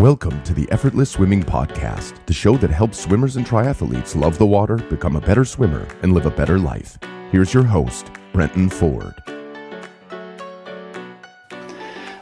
Welcome to the Effortless Swimming Podcast, the show that helps swimmers and triathletes love the water, become a better swimmer, and live a better life. Here's your host, Brenton Ford.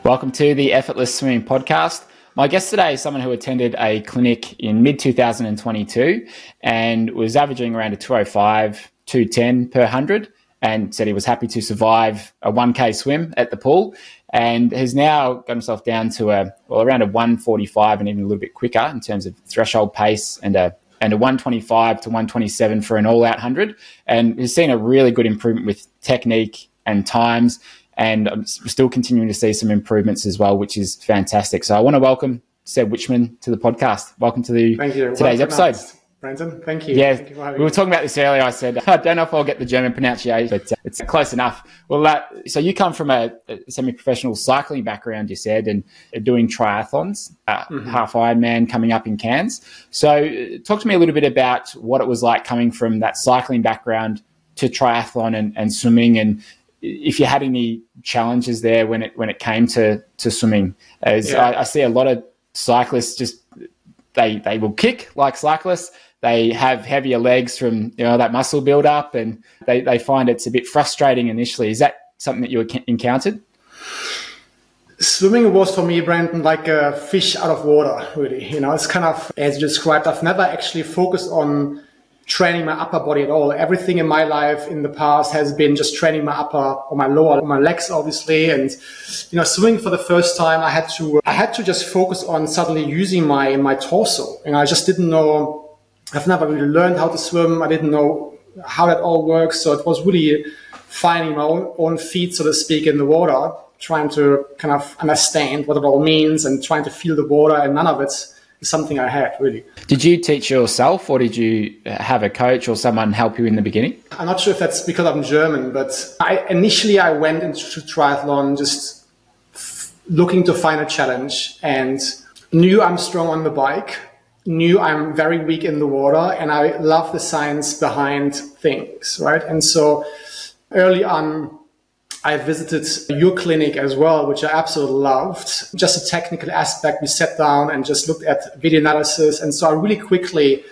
Welcome to the Effortless Swimming Podcast. My guest today is someone who attended a clinic in mid-2022 and was averaging around a 205, 210 per 100 and said he was happy to survive a 1K swim at the pool, and has now got himself down to around a 145 and even a little bit quicker in terms of threshold pace, and a 125 to 127 for an all-out 100. And he's seen a really good improvement with technique and times, and I'm still continuing to see some improvements as well, which is fantastic. So I want to welcome Seb Wichmann to the podcast. Welcome to today's episode. Brenton, thank you. Yeah, thank you for having me. We were talking about this earlier. I said, I don't know if I'll get the German pronunciation, but it's close enough. Well, so you come from a semi-professional cycling background, you said, and doing triathlons, Half Ironman coming up in Cairns. So talk to me a little bit about what it was like coming from that cycling background to triathlon and swimming, and if you had any challenges there when it came to swimming. I see a lot of cyclists just, they will kick like cyclists. They have heavier legs from that muscle build up, and they find it's a bit frustrating initially. Is that something that you encountered? Swimming was for me, Brenton, like a fish out of water, really. It's kind of, as you described, I've never actually focused on training my upper body at all. Everything in my life in the past has been just training my upper or my lower, my legs, obviously. And, swimming for the first time, I had to just focus on suddenly using my torso. And I just didn't know. I've never really learned how to swim. I didn't know how that all works. So it was really finding my own feet, so to speak, in the water, trying to kind of understand what it all means and trying to feel the water. And none of it is something I had, really. Did you teach yourself, or did you have a coach or someone help you in the beginning? I'm not sure if that's because I'm German, but I initially went into triathlon just looking to find a challenge, and knew I'm strong on the bike. Knew I'm very weak in the water, and I love the science behind things, right? And so early on, I visited your clinic as well, which I absolutely loved. Just a technical aspect, we sat down and just looked at video analysis. And so I really quickly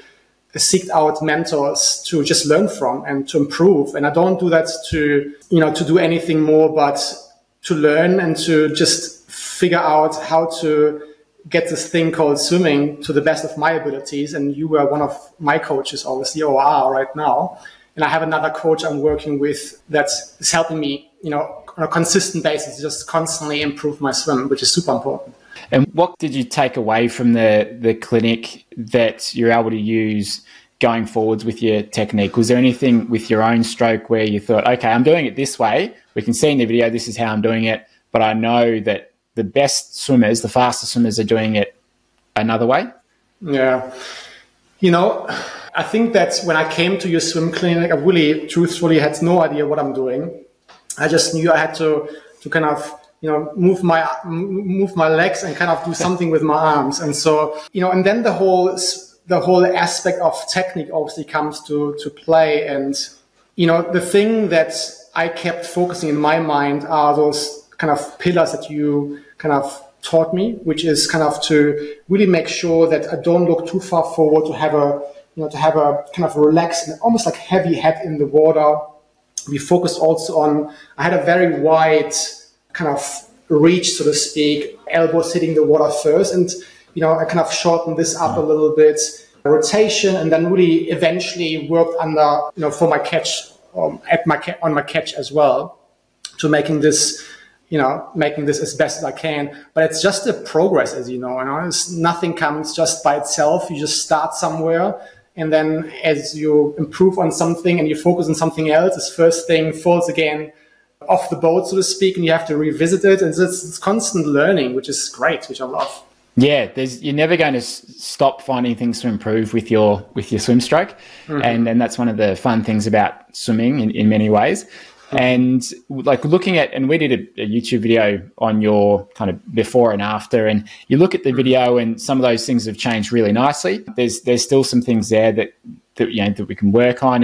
seeked out mentors to just learn from and to improve. And I don't do that to do anything more, but to learn and to just figure out how to get this thing called swimming to the best of my abilities. And you were one of my coaches, obviously, or are right now. And I have another coach I'm working with that's helping me, on a consistent basis, just constantly improve my swim, which is super important. And what did you take away from the clinic that you're able to use going forwards with your technique? Was there anything with your own stroke where you thought, okay, I'm doing it this way. We can see in the video, this is how I'm doing it. But I know that the best swimmers, the fastest swimmers, are doing it another way? Yeah. I think that when I came to your swim clinic, I really truthfully had no idea what I'm doing. I just knew I had to kind of, move my legs and kind of do something with my arms. And so, and then the whole aspect of technique obviously comes to play. And, the thing that I kept focusing in my mind are those kind of pillars that you kind of taught me, which is kind of to really make sure that I don't look too far forward, to have a kind of relaxed and almost like heavy head in the water. We focused also on, I had a very wide kind of reach, so to speak, elbows hitting the water first. And, I kind of shortened this up a little bit, rotation, and then really eventually worked under, for my catch, on my catch as well, to making this as best as I can. But it's just a progress, as nothing comes just by itself. You just start somewhere, and then as you improve on something and you focus on something else, this first thing falls again off the boat, so to speak, and you have to revisit it. And it's constant learning, which is great, which I love. Yeah, you're never going to stop finding things to improve with your swim stroke. Mm-hmm. And that's one of the fun things about swimming in many ways. And like looking at, and we did a YouTube video on your kind of before and after, and you look at the video and some of those things have changed really nicely. There's still some things there that we can work on.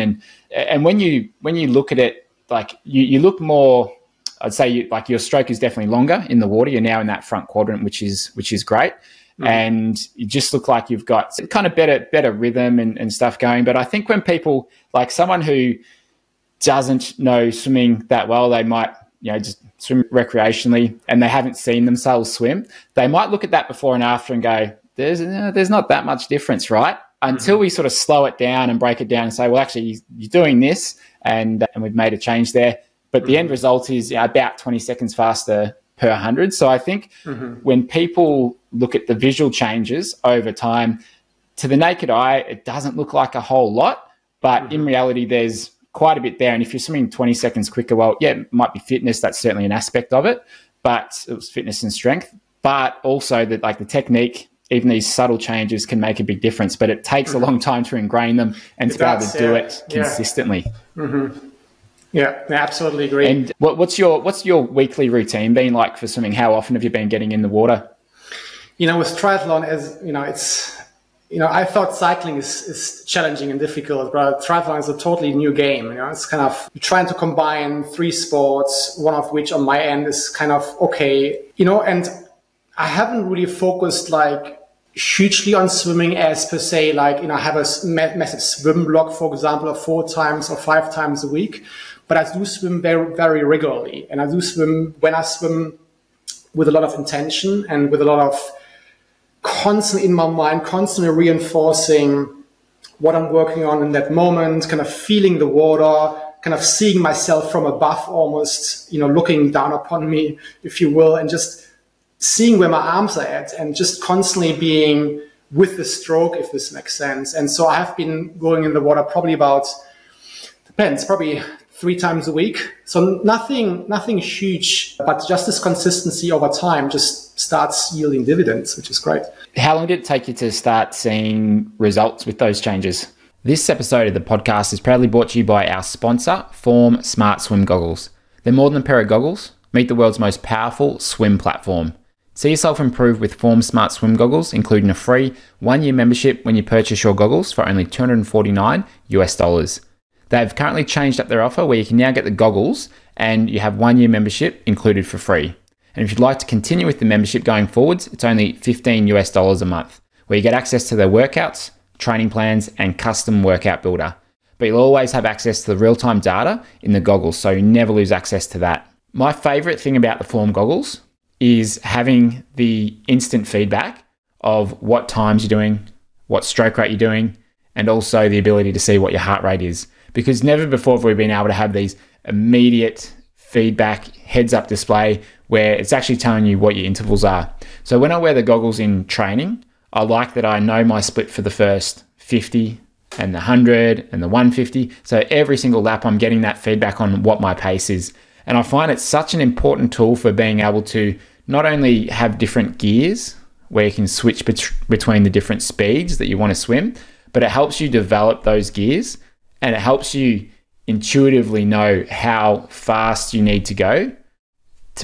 And when you look at it, like you look more, I'd say your stroke is definitely longer in the water. You're now in that front quadrant, which is great. and you just look like you've got kind of better rhythm and stuff going. But I think when people, like someone who doesn't know swimming that well, they might, you know, just swim recreationally and they haven't seen themselves swim, they might look at that before and after and go, there's not that much difference, right? Until we sort of slow it down and break it down and say, well, actually, you're doing this, and we've made a change there. But the end result is about 20 seconds faster per 100. So I think when people look at the visual changes over time, to the naked eye, it doesn't look like a whole lot, but in reality, there's quite a bit there. And if you're swimming 20 seconds quicker, well, yeah, it might be fitness. That's certainly an aspect of it, but it was fitness and strength, but also that like the technique, even these subtle changes can make a big difference, but it takes a long time to ingrain them and to be able to do it consistently. Yeah, absolutely agree. And what's your weekly routine been like for swimming? How often have you been getting in the water? You know, with triathlon, as you know, it's, you know, I thought cycling is challenging and difficult, but triathlon is a totally new game. You know, it's kind of trying to combine three sports, one of which on my end is kind of okay, you know, and I haven't really focused like hugely on swimming as per se, like, you know, I have a massive swim block, for example, of 4 times or 5 times a week. But I do swim very, very regularly, and I do swim when I swim with a lot of intention and with a lot of constant in my mind, constantly reinforcing what I'm working on in that moment, kind of feeling the water, kind of seeing myself from above almost, you know, looking down upon me, if you will, and just seeing where my arms are at and just constantly being with the stroke, if this makes sense. And so I have been going in the water probably about, depends, probably 3 times a week. So nothing huge, but just this consistency over time just starts yielding dividends, which is great. How long did it take you to start seeing results with those changes? This episode of the podcast is proudly brought to you by our sponsor, Form Smart Swim Goggles. They're more than a pair of goggles. Meet the world's most powerful swim platform. See yourself improve with Form Smart Swim Goggles, including a free 1-year membership when you purchase your goggles for only $249. They've currently changed up their offer where you can now get the goggles and you have 1-year membership included for free. And if you'd like to continue with the membership going forwards, it's only $15 a month, where you get access to their workouts, training plans, and custom workout builder. But you'll always have access to the real-time data in the goggles, so you never lose access to that. My favorite thing about the Form goggles is having the instant feedback of what times you're doing, what stroke rate you're doing, and also the ability to see what your heart rate is. Because never before have we been able to have these immediate feedback heads-up display where it's actually telling you what your intervals are. So when I wear the goggles in training, I like that I know my split for the first 50 and the 100 and the 150. So every single lap, I'm getting that feedback on what my pace is. And I find it's such an important tool for being able to not only have different gears where you can switch between the different speeds that you want to swim, but it helps you develop those gears. And it helps you intuitively know how fast you need to go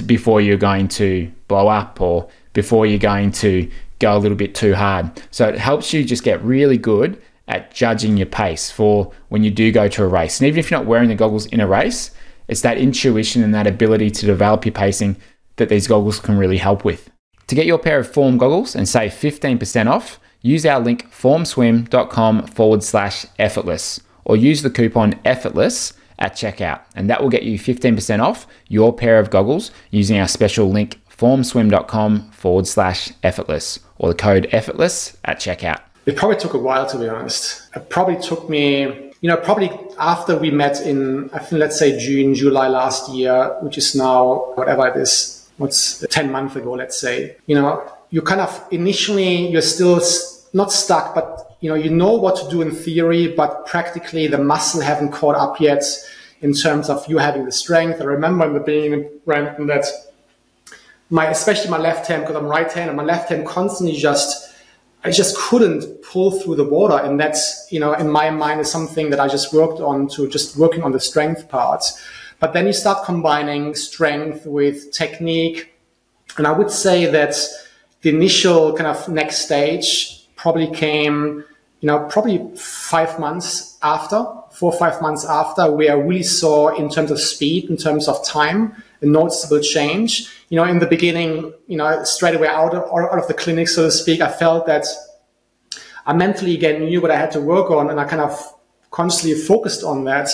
before you're going to blow up or before you're going to go a little bit too hard. So it helps you just get really good at judging your pace for when you do go to a race. And even if you're not wearing the goggles in a race, it's that intuition and that ability to develop your pacing that these goggles can really help with. To get your pair of Form goggles and save 15% off, use our link formswim.com/effortless. Or use the coupon EFFORTLESS at checkout, and that will get you 15% off your pair of goggles using our special link formswim.com/effortless or the code EFFORTLESS at checkout. It probably took a while, to be honest. It probably took me, you know, probably after we met in, I think, let's say June, July last year, which is now whatever it is, what's 10 months ago, let's say. You know, you kind of initially, you're still not stuck, but you know what to do in theory, but practically the muscle haven't caught up yet in terms of you having the strength. I remember in the beginning, Brenton, that especially my left hand, because I'm right hand, and my left hand constantly I just couldn't pull through the water. And that's, you know, in my mind is something that I just worked on to just working on the strength part. But then you start combining strength with technique. And I would say that the initial kind of next stage probably came probably 5 months after, 4 or 5 months after, where I really saw in terms of speed, in terms of time, a noticeable change. In the beginning, straight away out of the clinic, so to speak, I felt that I mentally again knew what I had to work on, and I kind of consciously focused on that.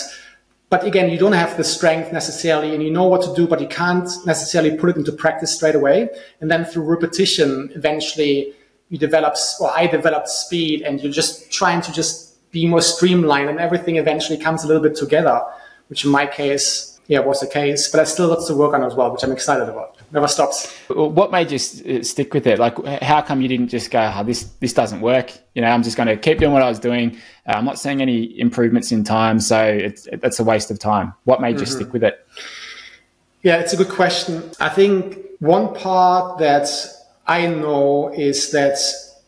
But again, you don't have the strength necessarily, and you know what to do, but you can't necessarily put it into practice straight away. And then through repetition, eventually you develop, or I developed, speed, and you're just trying to just be more streamlined, and everything eventually comes a little bit together, which in my case, was the case. But I still got to work on as well, which I'm excited about. Never stops. What made you stick with it? Like, how come you didn't just go, this doesn't work? I'm just going to keep doing what I was doing. I'm not seeing any improvements in time, so that's a waste of time. What made you stick with it? Yeah, it's a good question. I think one part that I know is that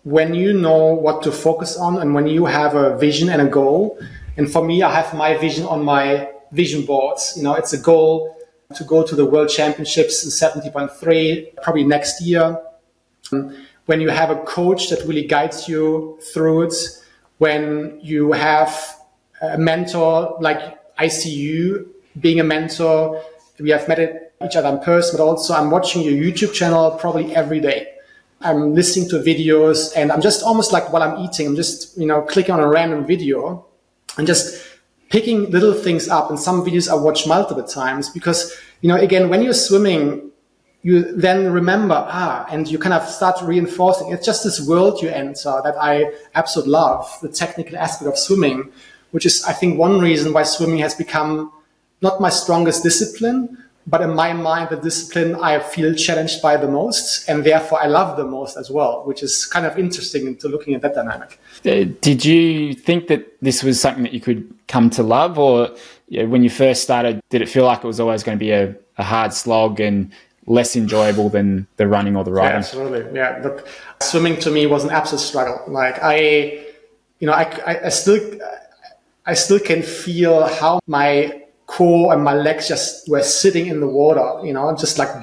when you know what to focus on, and when you have a vision and a goal, and for me, I have my vision on my vision boards. It's a goal to go to the World Championships in 70.3, probably next year. When you have a coach that really guides you through it, when you have a mentor, like I see you being a mentor, we have met each other in person, but also I'm watching your YouTube channel probably every day. I'm listening to videos, and I'm just almost like while I'm eating, I'm just, clicking on a random video and just picking little things up. And some videos I watch multiple times because, again, when you're swimming, you then remember, and you kind of start reinforcing. It's just this world you enter that I absolutely love, the technical aspect of swimming, which is, I think, one reason why swimming has become not my strongest discipline, but in my mind, the discipline I feel challenged by the most, and therefore I love the most as well, which is kind of interesting to looking at that dynamic. Did you think that this was something that you could come to love, or when you first started, did it feel like it was always going to be a hard slog and less enjoyable than the running or the riding? Yeah, absolutely. Yeah, but swimming to me was an absolute struggle. Like I still can feel how my core and my legs just were sitting in the water, just like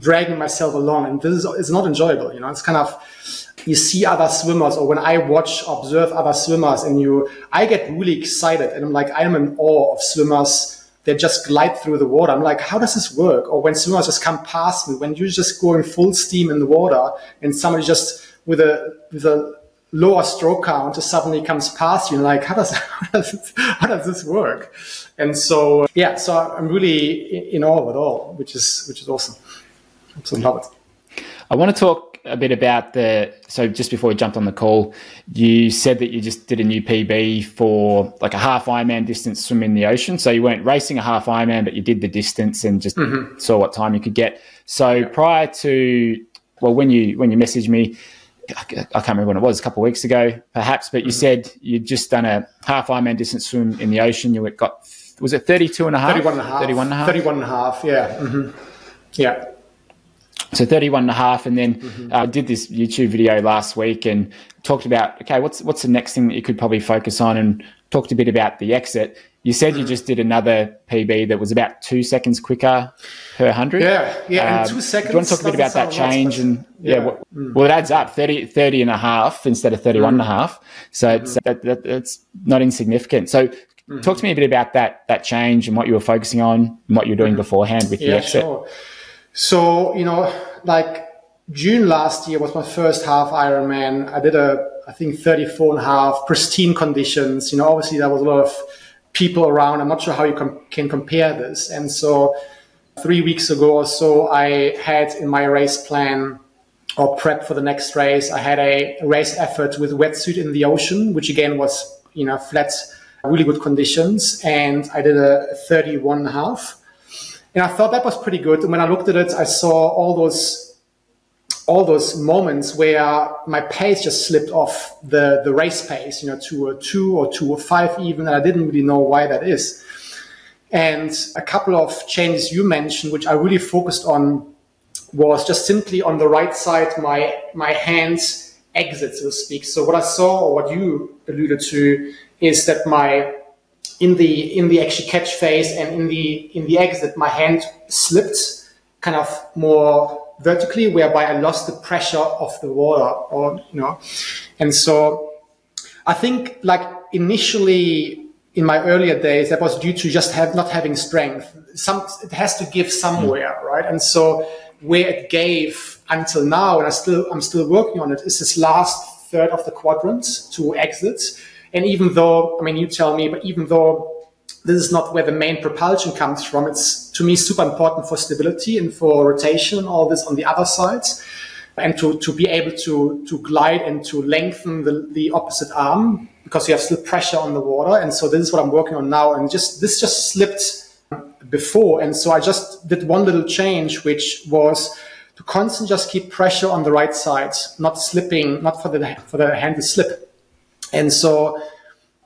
dragging myself along. And this is not enjoyable, it's kind of, you see other swimmers, or when I observe other swimmers, and I get really excited, and I'm like, I'm in awe of swimmers that just glide through the water. I'm like, how does this work? Or when swimmers just come past me, when you're just going full steam in the water, and somebody just with a lower stroke count just suddenly comes past you, and like, how does this work? And so, so I'm really in awe of it all, which is awesome. Absolutely love it. I want to talk a bit about so just before we jumped on the call, you said that you just did a new PB for like a half Ironman distance swim in the ocean. So you weren't racing a half Ironman, but you did the distance and just saw what time you could get. So prior to, when you messaged me, I can't remember when it was, a couple of weeks ago, perhaps, but you said you'd just done a half Ironman distance swim in the ocean. You got, was it 32 and a half? 31 and a half, yeah. Yeah. So 31 and a half. And then I did this YouTube video last week and talked about, okay, what's the next thing that you could probably focus on, and talked a bit about the exit. You said you just did another PB that was about 2 seconds quicker per 100. Yeah, and 2 seconds. Do you want to talk a bit about that change? And well, it adds up, 30 and a half instead of 31 and a half. So it's that's not insignificant. So talk to me a bit about that change and what you were focusing on and what you were doing beforehand with the exit. Sure. So, like June last year was my first half Ironman. I did I think 34 and a half, pristine conditions. Obviously there was a lot of people around. I'm not sure how you can compare this. And so 3 weeks ago or so, I had in my race plan or prep for the next race, I had a race effort with wetsuit in the ocean, which again was, flat, really good conditions. And I did a 31 and a half. And I thought that was pretty good. And when I looked at it, I saw all those moments where my pace just slipped off the race pace, 2:02 or 2:05 even, and I didn't really know why that is. And a couple of changes you mentioned, which I really focused on, was just simply on the right side, my hands exit, so to speak. So what I saw, or what you alluded to, is that in the actually catch phase and in the exit, my hand slipped kind of more vertically, whereby I lost the pressure of the water, and so I think like initially in my earlier days, that was due to just not having strength. It has to give somewhere, right? And so where it gave until now, and I'm still working on it, is this last third of the quadrants to exit. And even though, I mean, you tell me, but even though this is not where the main propulsion comes from, it's to me super important for stability and for rotation and all this on the other side. And to be able to glide and to lengthen the opposite arm, because you have still pressure on the water. And so this is what I'm working on now. And this slipped before. And so I just did one little change, which was to constantly just keep pressure on the right side, not slipping, not for the hand to slip. And so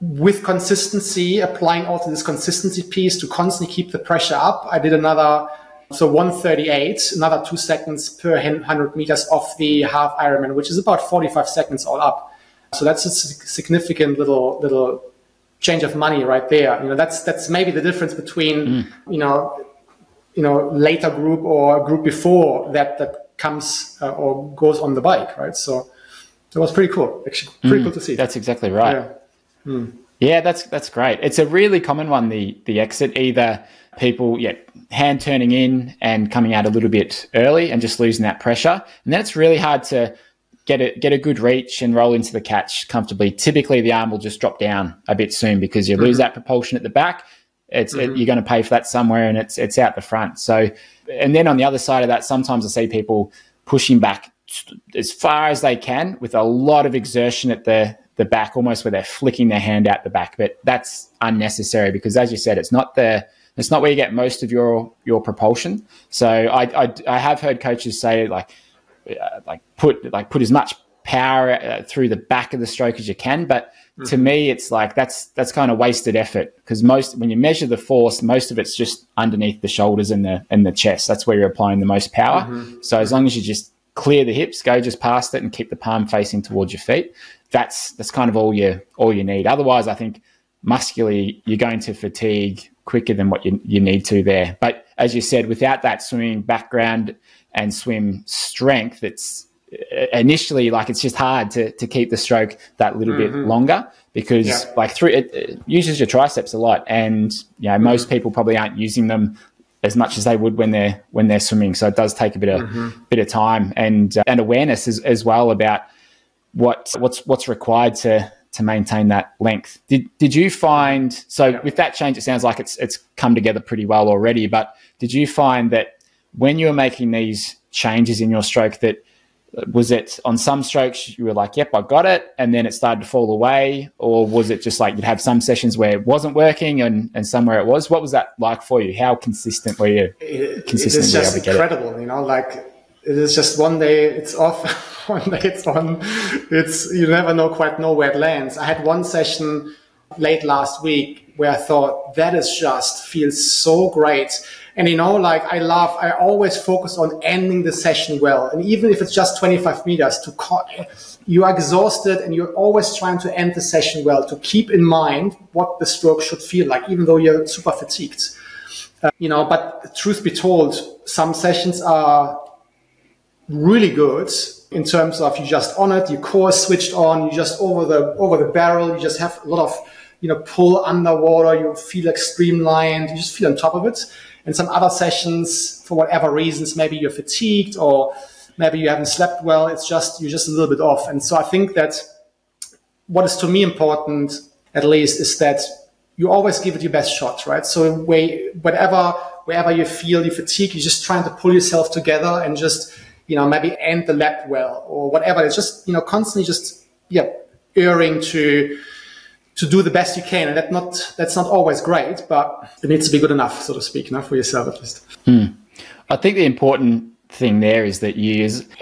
with consistency, applying also this consistency piece to constantly keep the pressure up, I did another, so 138, another 2 seconds per 100 meters off the half Ironman, which is about 45 seconds all up. So that's a significant little change of money right there. You know, that's maybe the difference between you know later group or a group before that comes or goes on the bike, right? So it was pretty cool, actually, pretty cool to see. That's exactly right. Yeah. Yeah, that's great. It's a really common one, the exit, either people hand turning in and coming out a little bit early and just losing that pressure, and then it's really hard to get a good reach and roll into the catch comfortably. Typically the arm will just drop down a bit soon because you lose that propulsion at the back. You're going to pay for that somewhere, and it's out the front. So, and then on the other side of that, sometimes I see people pushing back as far as they can with a lot of exertion at the back, almost where they're flicking their hand out the back. But that's unnecessary because, as you said, it's not where you get most of your propulsion. So I have heard coaches say put as much power through the back of the stroke as you can. But to me, it's like that's kind of wasted effort, because when you measure the force, most of it's just underneath the shoulders and the chest. That's where you're applying the most power. So as long as you just clear the hips, go just past it, and keep the palm facing towards your feet, that's kind of all you need. Otherwise, I think muscularly you're going to fatigue quicker than what you need to there. But as you said, without that swimming background and swim strength, it's initially it's just hard to keep the stroke that little bit longer, because it uses your triceps a lot, and most people probably aren't using them as much as they would when they're swimming. So it does take a bit of time and awareness as well about what's required to maintain that length. Did you find, with that change, it sounds like it's come together pretty well already, but did you find that when you were making these changes in your stroke, that was it on some strokes you were like, yep, I got it, and then it started to fall away? Or was it just like you'd have some sessions where it wasn't working and somewhere it was? What was that like for you? How consistent were you? It is just incredible, it is just one day it's off, one day it's on. You never quite know where it lands. I had one session late last week where I thought that feels so great. And I always focus on ending the session well. And even if it's just 25 meters, you are exhausted and you're always trying to end the session well, to keep in mind what the stroke should feel like, even though you're super fatigued. But truth be told, some sessions are really good in terms of you just on it, your core switched on, you just over the barrel, you just have a lot of pull underwater, you feel streamlined, you just feel on top of it. And some other sessions, for whatever reasons, maybe you're fatigued or maybe you haven't slept well, it's just you're just a little bit off. And so I think that what is to me important, at least, is that you always give it your best shot, right? So wherever you feel you fatigue, you're just trying to pull yourself together and just, maybe end the lap well or whatever. It's just, constantly just, erring to do the best you can, and that's not always great, but it needs to be good enough, so to speak, enough for yourself at least. I think the important thing there is that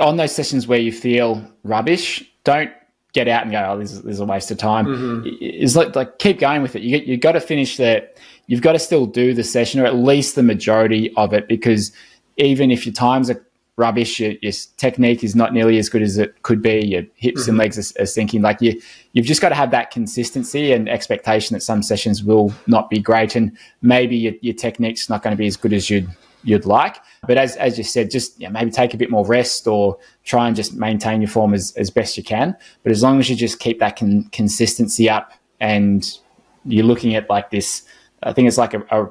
on those sessions where you feel rubbish, don't get out and go, oh, this is a waste of time. It's like keep going with it. You've got to finish that. You've got to still do the session, or at least the majority of it, because even if your times are rubbish, your technique is not nearly as good as it could be, your hips and legs are sinking, you've just got to have that consistency and expectation that some sessions will not be great, and maybe your technique's not going to be as good as you'd you'd like. But as you said, just maybe take a bit more rest or try and just maintain your form as best you can. But as long as you just keep that consistency up, and you're looking at like this, I think it's like a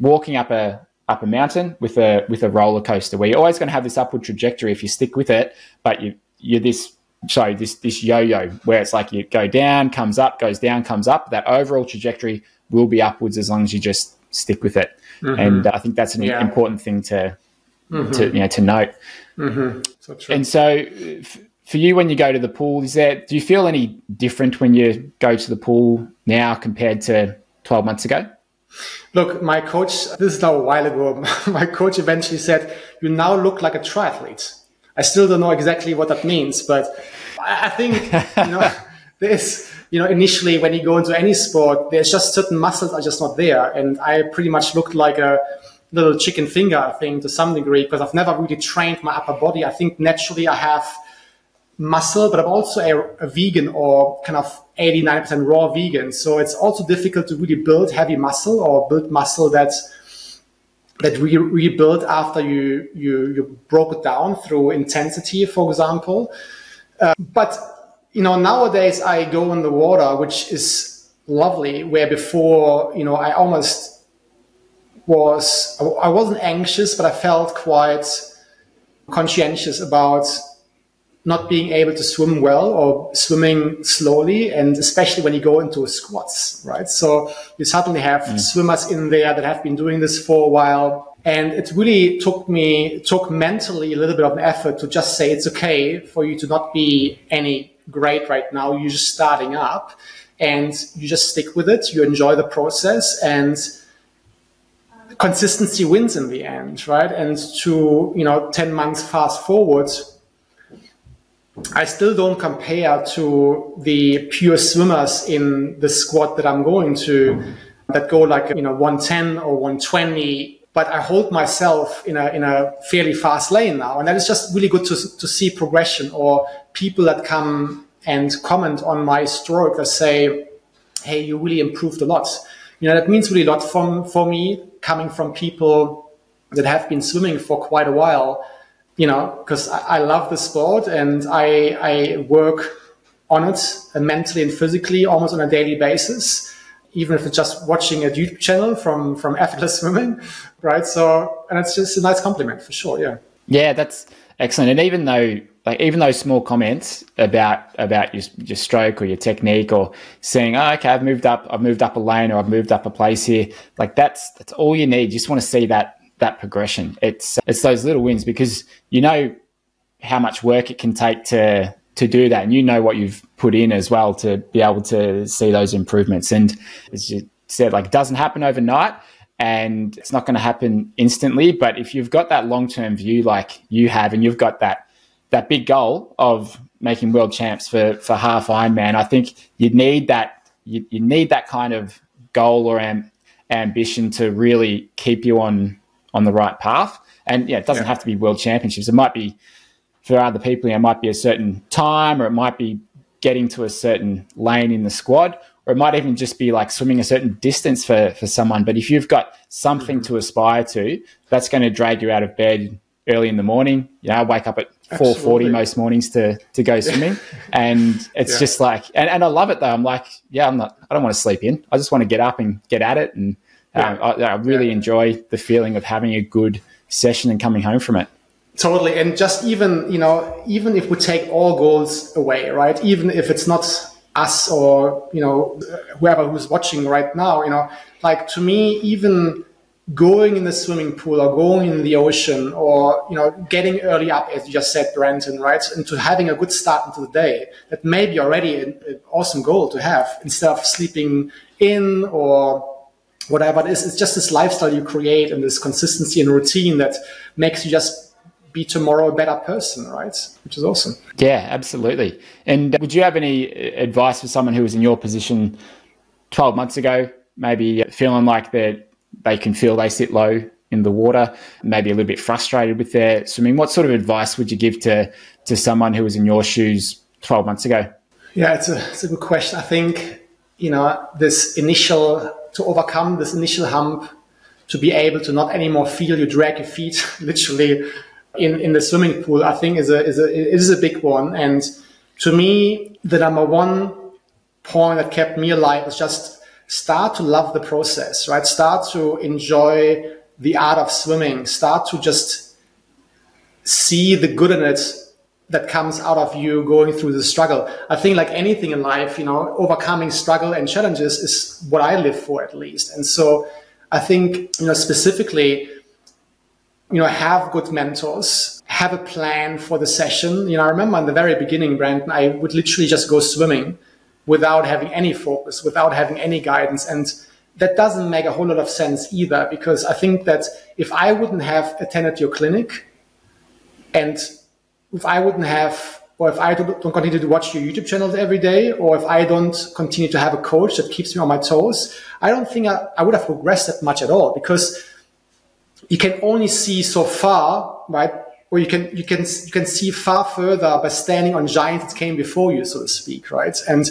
walking up a mountain with a roller coaster, where you're always going to have this upward trajectory if you stick with it, but you're this yo-yo where it's like you go down, comes up, goes down, comes up. That overall trajectory will be upwards as long as you just stick with it. Mm-hmm. And I think that's an important thing to note. Mm-hmm. So true. And so for you, when you go to the pool, do you feel any different when you go to the pool now compared to 12 months ago? Look, my coach, this is now a while ago, my coach eventually said, you now look like a triathlete. I still don't know exactly what that means, but I think, this, initially when you go into any sport, there's just certain muscles are just not there. And I pretty much looked like a little chicken finger, I think, to some degree, because I've never really trained my upper body. I think naturally I have muscle, but I'm also a vegan, or kind of 89% raw vegan. So it's also difficult to really build heavy muscle, or build muscle that we rebuild after you broke it down through intensity, for example. But nowadays I go in the water, which is lovely, where before, I almost I wasn't anxious, but I felt quite conscientious about not being able to swim well or swimming slowly, and especially when you go into squats, right? So you suddenly have swimmers in there that have been doing this for a while. And it really took mentally a little bit of an effort to just say, it's okay for you to not be any great right now. You're just starting up and you just stick with it. You enjoy the process, and consistency wins in the end, right? And to, 10 months fast forward, I still don't compare to the pure swimmers in the squad that I'm going to that go like, 110 or 120, but I hold myself in a fairly fast lane now. And that is just really good to see progression, or people that come and comment on my stroke that say, hey, you really improved a lot. That means really a lot for me, coming from people that have been swimming for quite a while, because I love the sport, and I work on it mentally and physically almost on a daily basis, even if it's just watching a YouTube channel from Effortless Swimming, right? So, and it's just a nice compliment for sure, yeah. Yeah, that's excellent. And even though small comments about your stroke or your technique, or saying, oh, okay, I've moved up a lane, or I've moved up a place here, like that's all you need. You just want to see that progression. It's those little wins, because you know how much work it can take to do that, and what you've put in as well to be able to see those improvements. And as you said, like, it doesn't happen overnight, and it's not going to happen instantly, but if you've got that long-term view like you have, and you've got that big goal of making world champs for half Ironman, I think you need that kind of goal or ambition to really keep you on the right path. And it doesn't have to be world championships. It might be, for other people, it might be a certain time, or it might be getting to a certain lane in the squad, or it might even just be like swimming a certain distance for someone. But if you've got something to aspire to, that's going to drag you out of bed early in the morning. I wake up at 4:40 most mornings to go swimming. And it's just like, and I love it though. I'm like, I don't want to sleep in. I just want to get up and get at it. And I really enjoy the feeling of having a good session and coming home from it. Totally. And just even if we take all goals away, right? Even if it's not us or, whoever who's watching right now, like, to me, even going in the swimming pool or going in the ocean, or, getting early up, as you just said, Brenton, right? And to having a good start into the day, that may be already an awesome goal to have, instead of sleeping in or whatever it is. It's just this lifestyle you create, and this consistency and routine that makes you just be tomorrow a better person, right? Which is awesome. Yeah, absolutely. And would you have any advice for someone who was in your position 12 months ago, maybe feeling like they can feel they sit low in the water, maybe a little bit frustrated with their swimming? What sort of advice would you give to someone who was in your shoes 12 months ago? Yeah, it's a good question. I think, to overcome this initial hump, to be able to not anymore feel you drag your feet literally in the swimming pool, I think is a big one. And to me, the number one point that kept me alive was just start to love the process, right? Start to enjoy the art of swimming. Start to just see the good in it that comes out of you going through the struggle. I think like anything in life, you know, overcoming struggle and challenges is what I live for, at least. And so I think, you know, specifically, you know, have good mentors, have a plan for the session. You know, I remember in the very beginning, Brenton, I would literally just go swimming without having any focus, without having any guidance. And that doesn't make a whole lot of sense either, because I think that if I wouldn't have attended your clinic and if I wouldn't have, or if I don't continue to watch your YouTube channels every day, or if I don't continue to have a coach that keeps me on my toes, I don't think I would have progressed that much at all, because you can only see so far, right? Or you can see far further by standing on giants that came before you, so to speak, right? And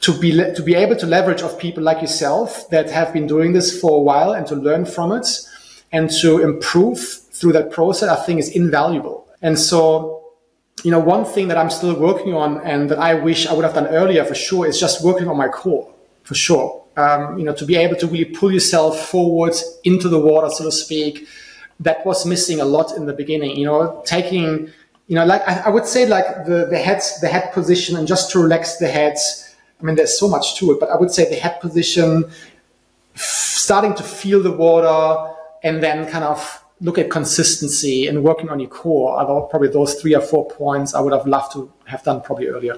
to be able to leverage of people like yourself that have been doing this for a while and to learn from it and to improve through that process, I think is invaluable. And so, you know, one thing that I'm still working on and that I wish I would have done earlier for sure is just working on my core, for sure. You know, to be able to really pull yourself forward into the water, so to speak, that was missing a lot in the beginning. You know, taking, you know, like I would say like the head position and just to relax the head. I mean, there's so much to it, but I would say the head position, starting to feel the water and then kind of look at consistency and working on your core are probably those 3 or 4 points I would have loved to have done probably earlier.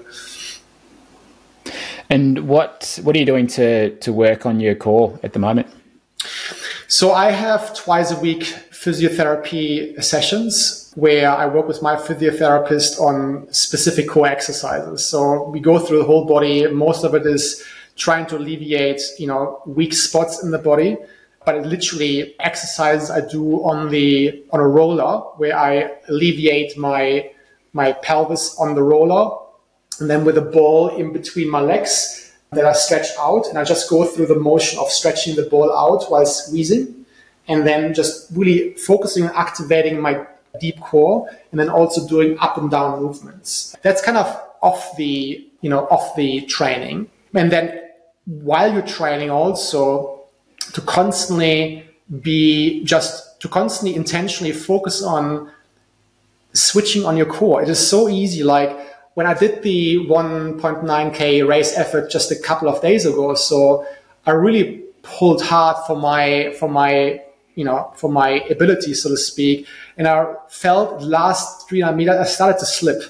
And what are you doing to work on your core at the moment? So I have twice a week physiotherapy sessions where I work with my physiotherapist on specific core exercises. So we go through the whole body. Most of it is trying to alleviate, you know, weak spots in the body. But it literally exercises I do on a roller where I alleviate my pelvis on the roller, and then with a ball in between my legs that I stretch out, and I just go through the motion of stretching the ball out while squeezing, and then just really focusing on activating my deep core, and then also doing up and down movements. That's kind of off the training, and then while you're training also, to constantly intentionally focus on switching on your core. It is so easy. Like when I did the 1.9K race effort just a couple of days ago, so I really pulled hard for my ability, so to speak. And I felt the last 300 meters, I started to slip.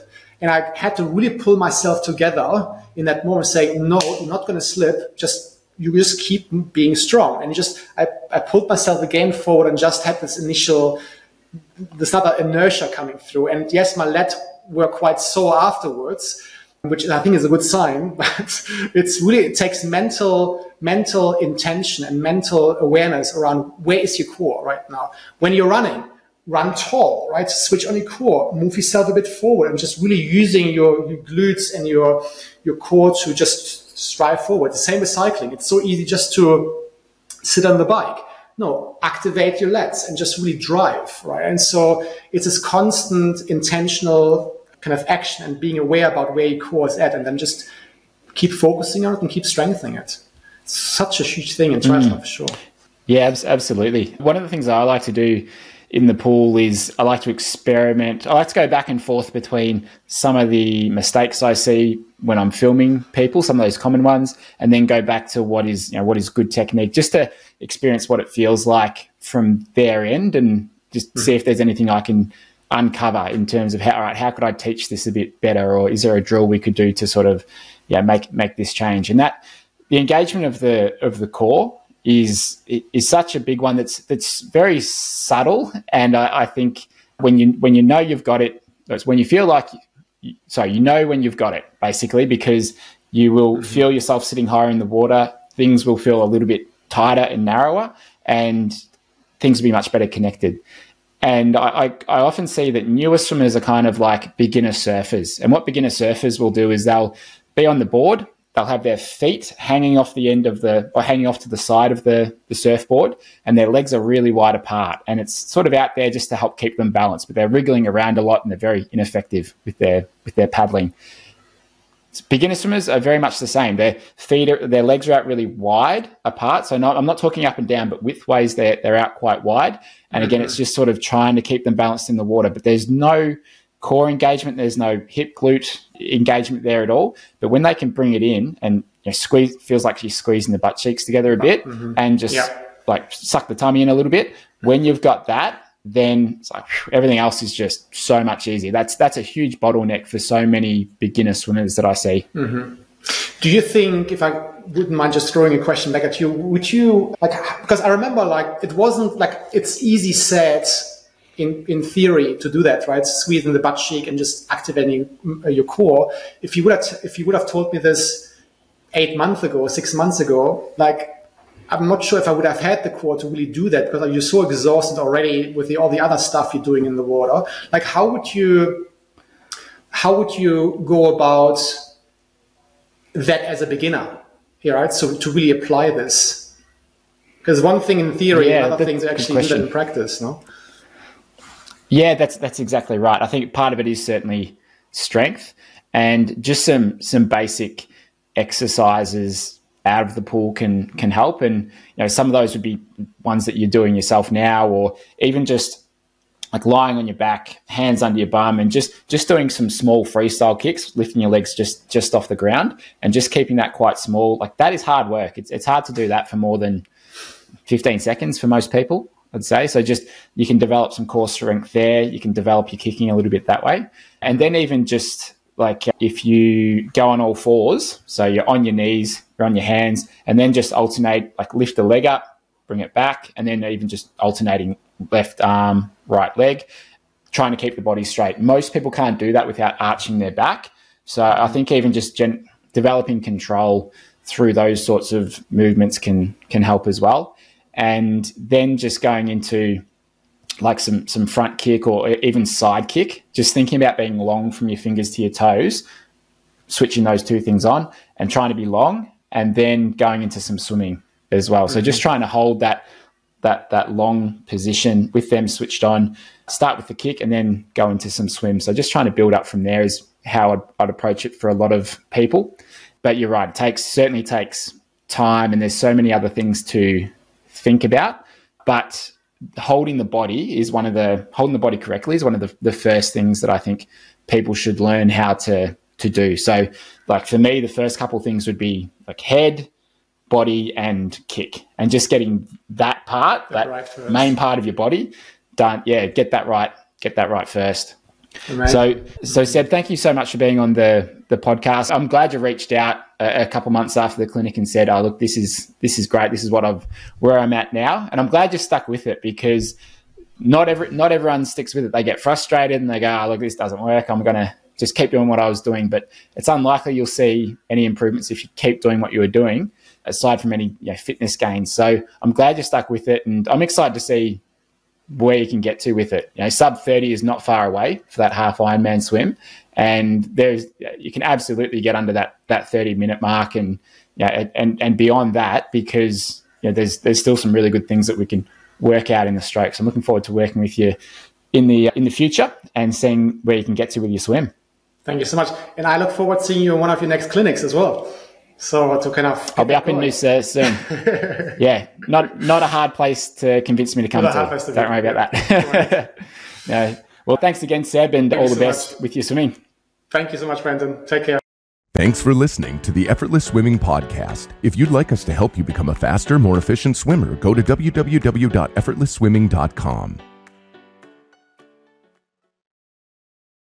And I had to really pull myself together in that moment, saying, no, you're not going to slip. You just keep being strong. And I pulled myself again forward and just had this other inertia coming through. And yes, my lats were quite sore afterwards, which I think is a good sign, but it takes mental intention and mental awareness around where is your core right now. When you're running, run tall, right? Switch on your core, move yourself a bit forward, and just really using your glutes and your core to just strive forward. The same with cycling. It's so easy just to sit on the bike. No, activate your lats and just really drive, right? And so it's this constant intentional kind of action and being aware about where your core is at, and then just keep focusing on it and keep strengthening it. It's such a huge thing in triathlon, for sure. Yeah, absolutely. One of the things I like to do in the pool is I like to experiment. I like to go back and forth between some of the mistakes I see when I'm filming people, some of those common ones, and then go back to what is good technique, just to experience what it feels like from their end, and just see if there's anything I can uncover in terms of how could I teach this a bit better, or is there a drill we could do to sort of make this change. And that the engagement of the core is such a big one that's very subtle. And I think when you know you've got it, it's when you feel like, you know when you've got it, basically, because you will feel yourself sitting higher in the water, things will feel a little bit tighter and narrower, and things will be much better connected. And I often see that newer swimmers are kind of like beginner surfers. And what beginner surfers will do is they'll be on the board, They'll have their feet hanging off the end of the, or hanging off to the side of the surfboard, and their legs are really wide apart. And it's sort of out there just to help keep them balanced, but they're wriggling around a lot and they're very ineffective with their paddling. Beginner swimmers are very much the same. Their legs are out really wide apart. So I'm not talking up and down, but widthways they're out quite wide. And again, it's just sort of trying to keep them balanced in the water, but there's no core engagement, there's no hip glute engagement there at all. But when they can bring it in and squeeze, feels like you're squeezing the butt cheeks together a bit and just like suck the tummy in a little bit. When you've got that, then it's like everything else is just so much easier. That's a huge bottleneck for so many beginner swimmers that I see. Mm-hmm. Do you think, if I wouldn't mind just throwing a question back at you, would you, because I remember it wasn't it's easy said in theory to do that, right? Squeezing the butt cheek and just activating your core. If you would have told me this 8 months ago, 6 months ago, I'm not sure if I would have had the core to really do that, because you're so exhausted already with all the other stuff you're doing in the water. How would you go about that as a beginner? Yeah, right. So to really apply this, because one thing in theory, another thing to actually do that in practice. No. Yeah, that's exactly right. I think part of it is certainly strength and just some basic exercises out of the pool can help. And some of those would be ones that you're doing yourself now, or even just lying on your back, hands under your bum, and just doing some small freestyle kicks, lifting your legs just off the ground and just keeping that quite small. That is hard work. It's hard to do that for more than 15 seconds for most people, I'd say. So just, you can develop some core strength there. You can develop your kicking a little bit that way. And then even just if you go on all fours, so you're on your knees, you're on your hands, and then just alternate, lift the leg up, bring it back, and then even just alternating left arm, right leg, trying to keep the body straight. Most people can't do that without arching their back. So I think even just developing control through those sorts of movements can help as well. And then just going into some front kick or even side kick, just thinking about being long from your fingers to your toes, switching those two things on and trying to be long, and then going into some swimming as well. So just trying to hold that long position with them switched on, start with the kick and then go into some swim. So just trying to build up from there is how I'd approach it for a lot of people. But you're right, it certainly takes time, and there's so many other things to think about. But holding the body correctly is one of the first things that I think people should learn how to do. So for me, the first couple of things would be head, body and kick, and just getting that part, that main part of your body done. Yeah. Get that right first. Amazing. So Seb, thank you so much for being on the podcast. I'm glad you reached out a couple months after the clinic and said, "Oh, look, this is great. This is where I'm at now." And I'm glad you stuck with it, because not everyone sticks with it. They get frustrated and they go, "Oh, look, this doesn't work. I'm gonna just keep doing what I was doing." But it's unlikely you'll see any improvements if you keep doing what you were doing, aside from any fitness gains. So I'm glad you stuck with it, and I'm excited to see where you can get to with it. Sub 30 is not far away for that half Ironman swim, and you can absolutely get under that 30-minute mark and beyond that, because there's still some really good things that we can work out in the strokes. I'm looking forward to working with you in the future and seeing where you can get to with your swim. Thank you so much, and I look forward to seeing you in one of your next clinics as well. So to kind of, I'll be up going in Noosa soon. Yeah, not a hard place to convince me to come to. Don't worry about that. No. Well, thanks again, Seb, and all the best with your swimming. Thank you so much, Brenton. Take care. Thanks for listening to the Effortless Swimming Podcast. If you'd like us to help you become a faster, more efficient swimmer, go to www.effortlessswimming.com.